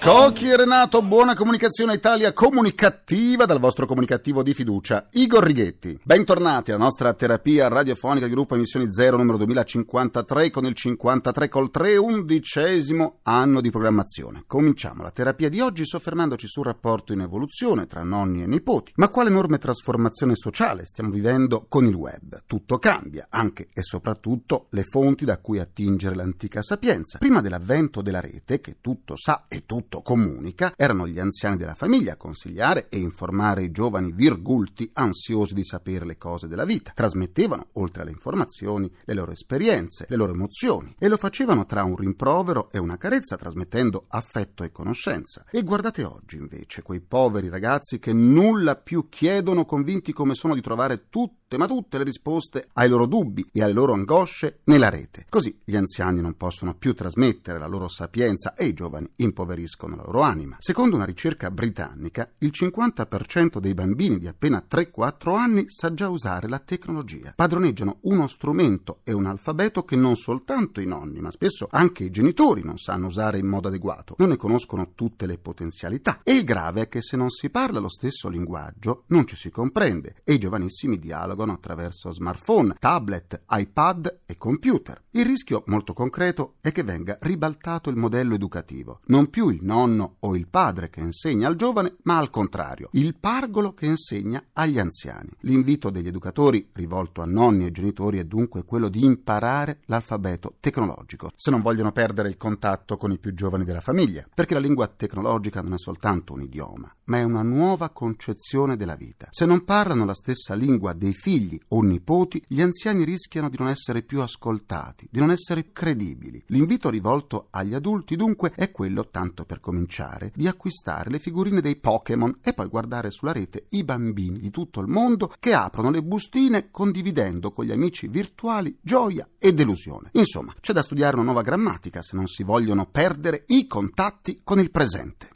Cocchi e Renato, buona comunicazione Italia comunicattiva dal vostro comunicattivo di fiducia, Igor Righetti. Bentornati alla nostra terapia radiofonica di gruppo Emissioni Zero numero 2053 con il 53 col 3, undicesimo anno di programmazione. Cominciamo la terapia di oggi soffermandoci sul rapporto in evoluzione tra nonni e nipoti. Ma quale enorme trasformazione sociale stiamo vivendo con il web? Tutto cambia, anche e soprattutto le fonti da cui attingere l'antica sapienza. Prima dell'avvento della rete, che tutto sa e tutto comunica, erano gli anziani della famiglia a consigliare e informare i giovani virgulti ansiosi di sapere le cose della vita. Trasmettevano, oltre alle informazioni, le loro esperienze, le loro emozioni, e lo facevano tra un rimprovero e una carezza, trasmettendo affetto e conoscenza. E guardate oggi invece quei poveri ragazzi che nulla più chiedono, convinti come sono di trovare tutte le risposte ai loro dubbi e alle loro angosce nella rete. Così gli anziani non possono più trasmettere la loro sapienza e i giovani impoveriscono la loro anima. Secondo una ricerca britannica, il 50% dei bambini di appena 3-4 anni sa già usare la tecnologia. Padroneggiano uno strumento e un alfabeto che non soltanto i nonni, ma spesso anche i genitori non sanno usare in modo adeguato. Non ne conoscono tutte le potenzialità. E il grave è che se non si parla lo stesso linguaggio, non ci si comprende e i giovanissimi dialogano attraverso smartphone, tablet, iPad e computer. Il rischio molto concreto è che venga ribaltato il modello educativo. Non più il nonno o il padre che insegna al giovane, ma al contrario, il pargolo che insegna agli anziani. L'invito degli educatori rivolto a nonni e genitori è dunque quello di imparare l'alfabeto tecnologico, se non vogliono perdere il contatto con i più giovani della famiglia, perché la lingua tecnologica non è soltanto un idioma, ma è una nuova concezione della vita. Se non parlano la stessa lingua dei figli o nipoti, gli anziani rischiano di non essere più ascoltati, di non essere credibili. L'invito rivolto agli adulti dunque è quello, tanto per cominciare, di acquistare le figurine dei Pokémon e poi guardare sulla rete i bambini di tutto il mondo che aprono le bustine condividendo con gli amici virtuali gioia e delusione. Insomma, c'è da studiare una nuova grammatica se non si vogliono perdere i contatti con il presente.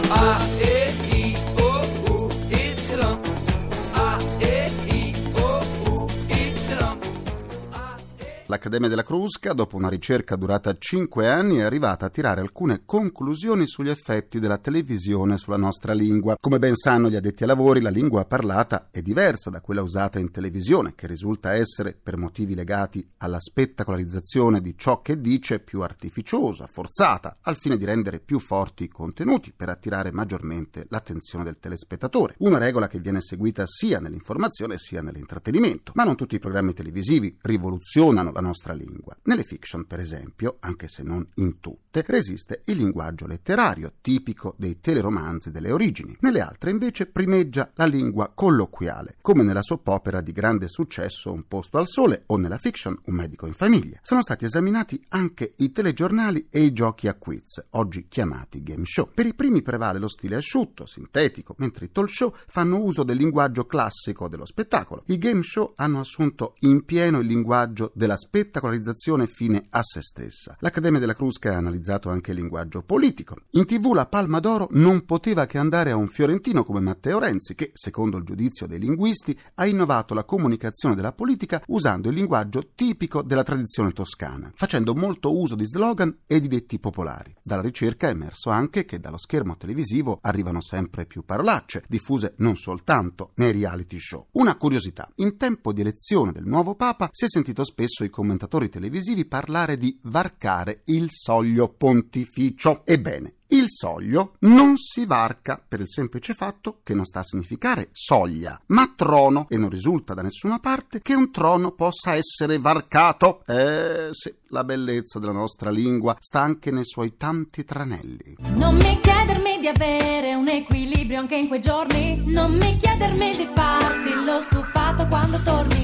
L'Accademia della Crusca, dopo una ricerca durata 5 anni, è arrivata a tirare alcune conclusioni sugli effetti della televisione sulla nostra lingua. Come ben sanno gli addetti ai lavori, la lingua parlata è diversa da quella usata in televisione, che risulta essere, per motivi legati alla spettacolarizzazione di ciò che dice, più artificiosa, forzata, al fine di rendere più forti i contenuti per attirare maggiormente l'attenzione del telespettatore. Una regola che viene seguita sia nell'informazione sia nell'intrattenimento. Ma non tutti i programmi televisivi rivoluzionano la nostra lingua. Nelle fiction, per esempio, anche se non in tutte, resiste il linguaggio letterario, tipico dei teleromanzi delle origini. Nelle altre, invece, primeggia la lingua colloquiale, come nella soppopera di grande successo Un posto al sole o nella fiction Un medico in famiglia. Sono stati esaminati anche i telegiornali e i giochi a quiz, oggi chiamati game show. Per i primi prevale lo stile asciutto, sintetico, mentre i talk show fanno uso del linguaggio classico dello spettacolo. I game show hanno assunto in pieno il linguaggio della spettacolarizzazione fine a se stessa. L'Accademia della Crusca ha analizzato anche il linguaggio politico. In TV la palma d'oro non poteva che andare a un fiorentino come Matteo Renzi, che, secondo il giudizio dei linguisti, ha innovato la comunicazione della politica usando il linguaggio tipico della tradizione toscana, facendo molto uso di slogan e di detti popolari. Dalla ricerca è emerso anche che dallo schermo televisivo arrivano sempre più parolacce, diffuse non soltanto nei reality show. Una curiosità: in tempo di elezione del nuovo Papa si è sentito spesso i commentatori televisivi parlare di varcare il soglio pontificio. Ebbene, il soglio non si varca per il semplice fatto che non sta a significare soglia, ma trono, e non risulta da nessuna parte che un trono possa essere varcato. Sì, la bellezza della nostra lingua sta anche nei suoi tanti tranelli. Non mi chiedermi di avere un equilibrio anche in quei giorni, non mi chiedermi di farti lo stufato quando torni.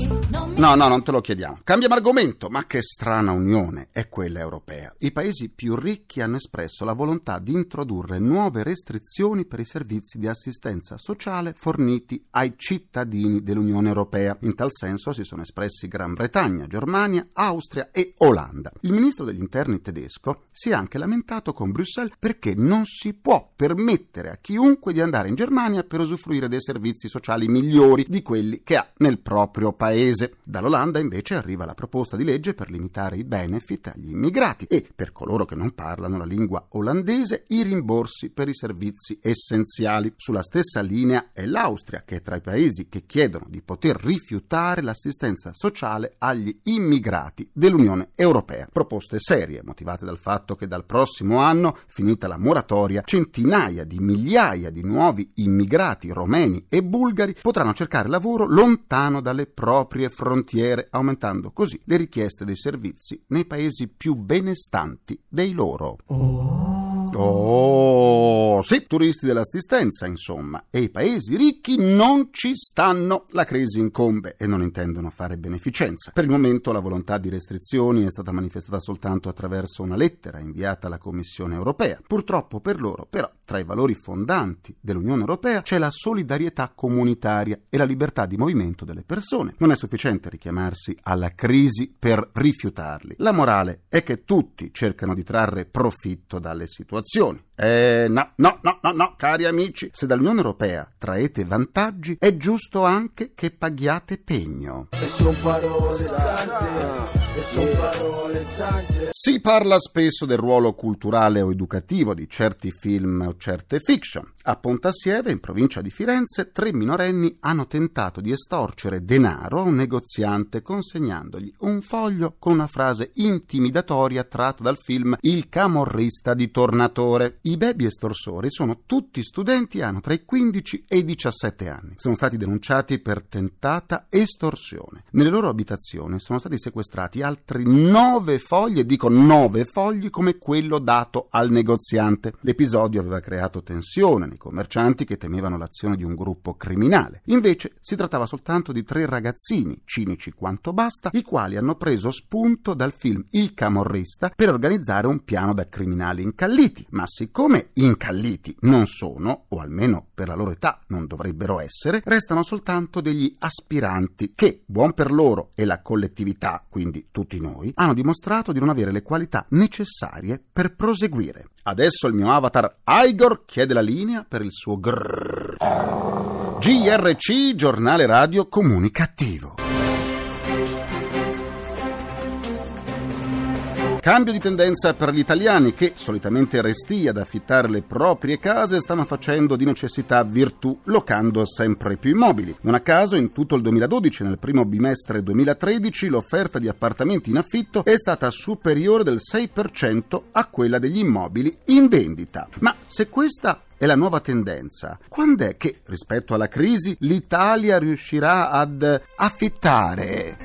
No, non te lo chiediamo. Cambiamo argomento, ma che strana unione è quella europea. I paesi più ricchi hanno espresso la volontà di introdurre nuove restrizioni per i servizi di assistenza sociale forniti ai cittadini dell'Unione Europea. In tal senso si sono espressi Gran Bretagna, Germania, Austria e Olanda. Olanda. Il ministro degli interni tedesco si è anche lamentato con Bruxelles perché non si può permettere a chiunque di andare in Germania per usufruire dei servizi sociali migliori di quelli che ha nel proprio paese. Dall'Olanda invece arriva la proposta di legge per limitare i benefit agli immigrati e, per coloro che non parlano la lingua olandese, i rimborsi per i servizi essenziali. Sulla stessa linea è l'Austria, che è tra i paesi che chiedono di poter rifiutare l'assistenza sociale agli immigrati dell'Unione Europea. Proposte serie, motivate dal fatto che dal prossimo anno, finita la moratoria, centinaia di migliaia di nuovi immigrati romeni e bulgari potranno cercare lavoro lontano dalle proprie frontiere, aumentando così le richieste dei servizi nei paesi più benestanti dei loro. Oh, sì, turisti dell'assistenza, insomma. E i paesi ricchi non ci stanno. La crisi incombe e non intendono fare beneficenza. Per il momento la volontà di restrizioni è stata manifestata soltanto attraverso una lettera inviata alla Commissione Europea. Purtroppo per loro, però, tra i valori fondanti dell'Unione Europea c'è la solidarietà comunitaria e la libertà di movimento delle persone. Non è sufficiente richiamarsi alla crisi per rifiutarli. La morale è che tutti cercano di trarre profitto dalle situazioni. No, cari amici, se dall'Unione Europea traete vantaggi è giusto anche che paghiate pegno. E sono parole sante. Si parla spesso del ruolo culturale o educativo di certi film o certe fiction. A Pontassieve, in provincia di Firenze, 3 minorenni hanno tentato di estorcere denaro a un negoziante consegnandogli un foglio con una frase intimidatoria tratta dal film Il Camorrista di Tornatore. I baby estorsori sono tutti studenti e hanno tra i 15 e i 17 anni. Sono stati denunciati per tentata estorsione. Nelle loro abitazioni sono stati sequestrati altri 9 fogli, dico 9 fogli come quello dato al negoziante. L'episodio aveva creato tensione nei commercianti che temevano l'azione di un gruppo criminale. Invece si trattava soltanto di 3 ragazzini, cinici quanto basta, i quali hanno preso spunto dal film Il Camorrista per organizzare un piano da criminali incalliti. Ma siccome incalliti non sono, o almeno per la loro età non dovrebbero essere, restano soltanto degli aspiranti che, buon per loro e la collettività, quindi tutti noi, hanno dimostrato di non avere le qualità necessarie per proseguire. Adesso il mio avatar Igor chiede la linea per il suo grrrr. GRC, giornale radio comunicativo. Cambio di tendenza per gli italiani che, solitamente restii ad affittare le proprie case, stanno facendo di necessità virtù, locando sempre più immobili. Non a caso, in tutto il 2012 e nel primo bimestre 2013, l'offerta di appartamenti in affitto è stata superiore del 6% a quella degli immobili in vendita. Ma se questa è la nuova tendenza, quand'è che, rispetto alla crisi, l'Italia riuscirà ad affittare?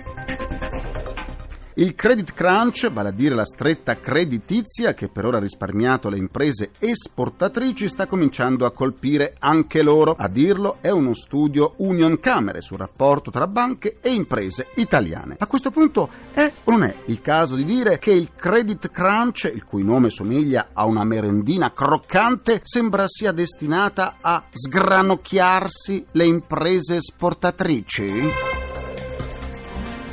Il credit crunch, vale a dire la stretta creditizia che per ora ha risparmiato le imprese esportatrici, sta cominciando a colpire anche loro. A dirlo è uno studio Unioncamere sul rapporto tra banche e imprese italiane. A questo punto è o non è il caso di dire che il credit crunch, il cui nome somiglia a una merendina croccante, sembra sia destinata a sgranocchiarsi le imprese esportatrici?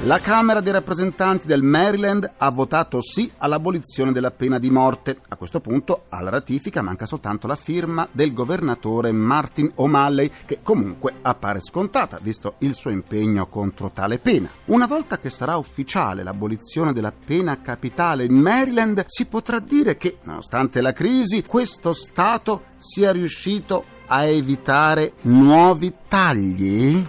La Camera dei rappresentanti del Maryland ha votato sì all'abolizione della pena di morte. A questo punto alla ratifica manca soltanto la firma del governatore Martin O'Malley, che comunque appare scontata, visto il suo impegno contro tale pena. Una volta che sarà ufficiale l'abolizione della pena capitale in Maryland, si potrà dire che, nonostante la crisi, questo Stato sia riuscito a evitare nuovi tagli?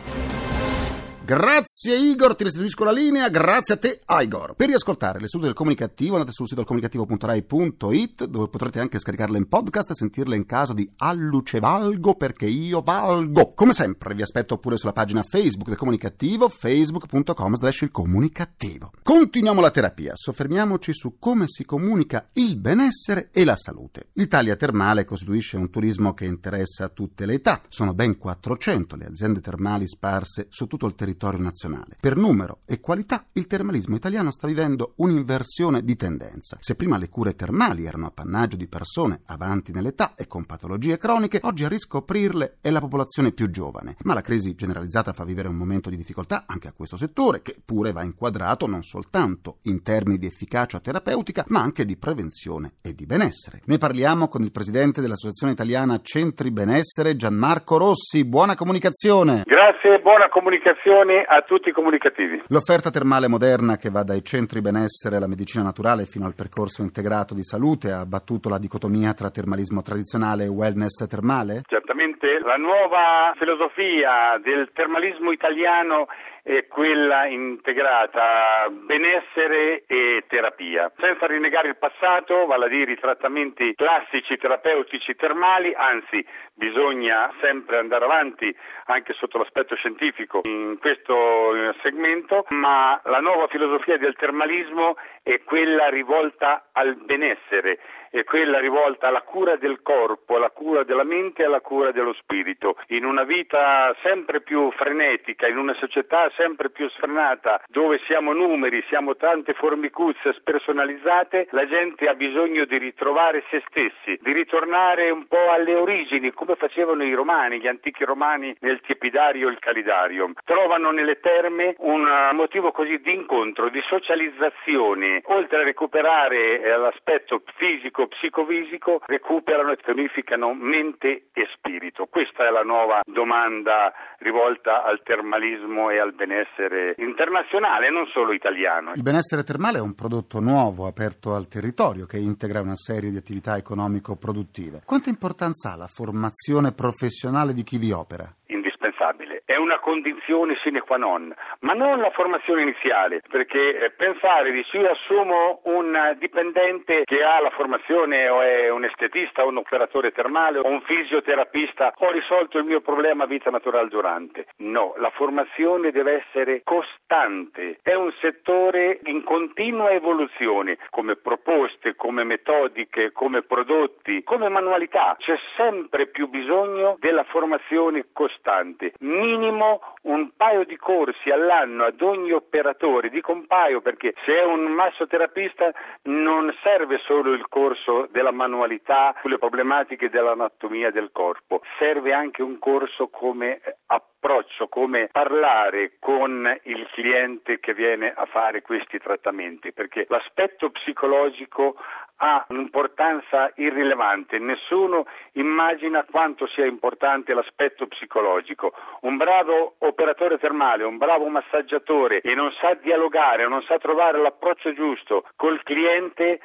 Grazie Igor, ti restituisco la linea, grazie a te Igor. Per riascoltare le sedute del Comunicattivo andate sul sito ilcomunicattivo.rai.it, dove potrete anche scaricarle in podcast e sentirle in casa di Alluce Valgo, perché io valgo. Come sempre vi aspetto pure sulla pagina Facebook del Comunicattivo, facebook.com/ilcomunicattivo. Continuiamo la terapia, soffermiamoci su come si comunica il benessere e la salute. L'Italia termale costituisce un turismo che interessa tutte le età. Sono ben 400 le aziende termali sparse su tutto il territorio territorio nazionale. Per numero e qualità il termalismo italiano sta vivendo un'inversione di tendenza. Se prima le cure termali erano appannaggio di persone avanti nell'età e con patologie croniche, oggi a riscoprirle è la popolazione più giovane. Ma la crisi generalizzata fa vivere un momento di difficoltà anche a questo settore, che pure va inquadrato non soltanto in termini di efficacia terapeutica, ma anche di prevenzione e di benessere. Ne parliamo con il presidente dell'Associazione Italiana Centri Benessere, Gianmarco Rossi. Buona comunicazione! Grazie, buona comunicazione a tutti i comunicativi. L'offerta termale moderna, che va dai centri benessere alla medicina naturale fino al percorso integrato di salute, ha abbattuto la dicotomia tra termalismo tradizionale e wellness termale? Certamente, la nuova filosofia del termalismo italiano è quella integrata benessere e terapia, senza rinnegare il passato, vale a dire i trattamenti classici terapeutici termali. Anzi, bisogna sempre andare avanti anche sotto l'aspetto scientifico in questo segmento, ma la nuova filosofia del termalismo è quella rivolta al benessere, è quella rivolta alla cura del corpo, alla cura della mente e alla cura dello spirito. In una vita sempre più frenetica, in una società sempre più sfrenata, dove siamo numeri, siamo tante formicuzze spersonalizzate, la gente ha bisogno di ritrovare se stessi, di ritornare un po' alle origini, come facevano i romani, gli antichi romani, nel Tiepidario e il Calidarium. Trovano nelle terme un motivo così di incontro, di socializzazione. Oltre a recuperare l'aspetto fisico, psicofisico, recuperano e tonificano mente e spirito. Questa è la nuova domanda rivolta al termalismo e al benessere internazionale, non solo italiano. Il benessere termale è un prodotto nuovo, aperto al territorio, che integra una serie di attività economico-produttive. Quanta importanza ha la formazione professionale di chi vi opera? Indispensabile. È una condizione sine qua non, ma non la formazione iniziale, perché pensare di sì, assumo un dipendente che ha la formazione o è un estetista o un operatore termale o un fisioterapista, ho risolto il mio problema vita naturale durante. No, la formazione deve essere costante, è un settore in continua evoluzione, come proposte, come metodiche, come prodotti, come manualità. C'è sempre più bisogno della formazione costante. Minimo un paio di corsi all'anno ad ogni operatore, dico un paio perché se è un massoterapista non serve solo il corso della manualità sulle problematiche dell'anatomia del corpo, serve anche un corso come approccio, come parlare con il cliente che viene a fare questi trattamenti, perché l'aspetto psicologico ha un'importanza irrilevante. Nessuno immagina quanto sia importante l'aspetto psicologico. Un bravo operatore termale, un bravo massaggiatore e non sa dialogare, non sa trovare l'approccio giusto col cliente,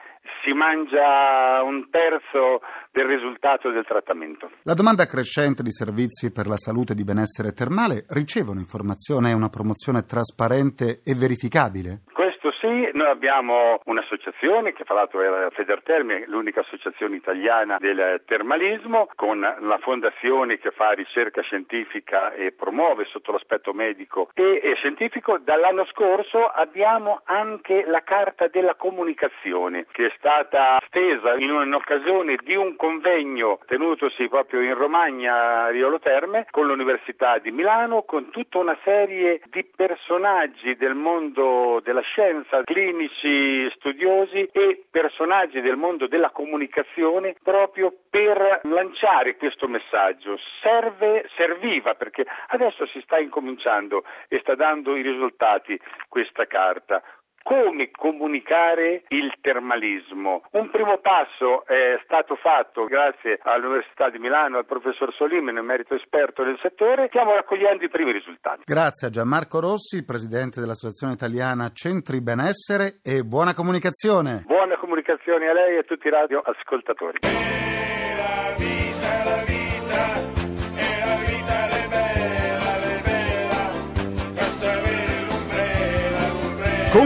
si mangia un terzo del risultato del trattamento. La domanda crescente di servizi per la salute e di benessere termale ricevono informazione e una promozione trasparente e verificabile? Sì, noi abbiamo un'associazione che tra l'altro è la FederTerme, l'unica associazione italiana del termalismo, con la fondazione che fa ricerca scientifica e promuove sotto l'aspetto medico e scientifico. Dall'anno scorso abbiamo anche la carta della comunicazione, che è stata stesa in un'occasione di un convegno tenutosi proprio in Romagna, Riolo Terme, con l'Università di Milano, con tutta una serie di personaggi del mondo della scienza, clinici, studiosi e personaggi del mondo della comunicazione, proprio per lanciare questo messaggio. Serviva perché adesso si sta incominciando e sta dando i risultati questa carta. Come comunicare il termalismo? Un primo passo è stato fatto grazie all'Università di Milano, al professor Solimene, emerito esperto del settore. Stiamo raccogliendo i primi risultati. Grazie a Gianmarco Rossi, presidente dell'Associazione Italiana Centri Benessere, e buona comunicazione. Buona comunicazione a lei e a tutti i radioascoltatori.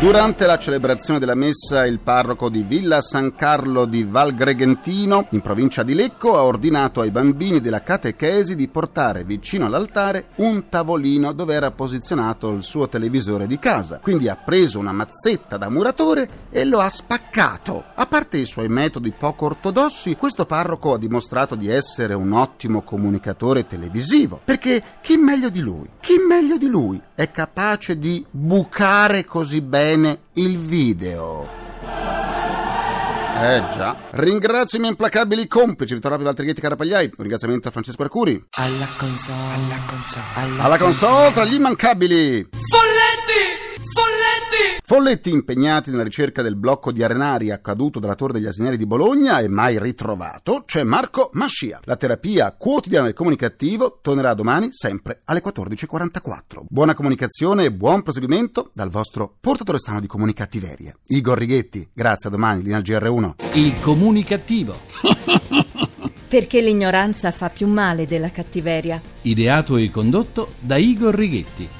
Durante la celebrazione della messa, il parroco di Villa San Carlo di Valgreghentino, in provincia di Lecco, ha ordinato ai bambini della catechesi di portare vicino all'altare un tavolino dove era posizionato il suo televisore di casa. Quindi ha preso una mazzetta da muratore e lo ha spaccato. A parte i suoi metodi poco ortodossi, questo parroco ha dimostrato di essere un ottimo comunicatore televisivo, perché chi meglio di lui è capace di bucare così bene il video. Già. Ringrazio i miei implacabili complici Vittorio Rapi, Valtrighetti, Carapagliai. Un ringraziamento a Francesco Arcuri. Alla console, tra gli immancabili Folletti, impegnati nella ricerca del blocco di arenari accaduto dalla Torre degli Asinelli di Bologna e mai ritrovato, c'è Marco Mascia. La terapia quotidiana del comunicattivo tornerà domani sempre alle 14.44. Buona comunicazione e buon proseguimento dal vostro portatore stano di comunicattiveria. Igor Righetti, grazie, a domani, linea GR1. Il comunicattivo. Perché l'ignoranza fa più male della cattiveria. Ideato e condotto da Igor Righetti.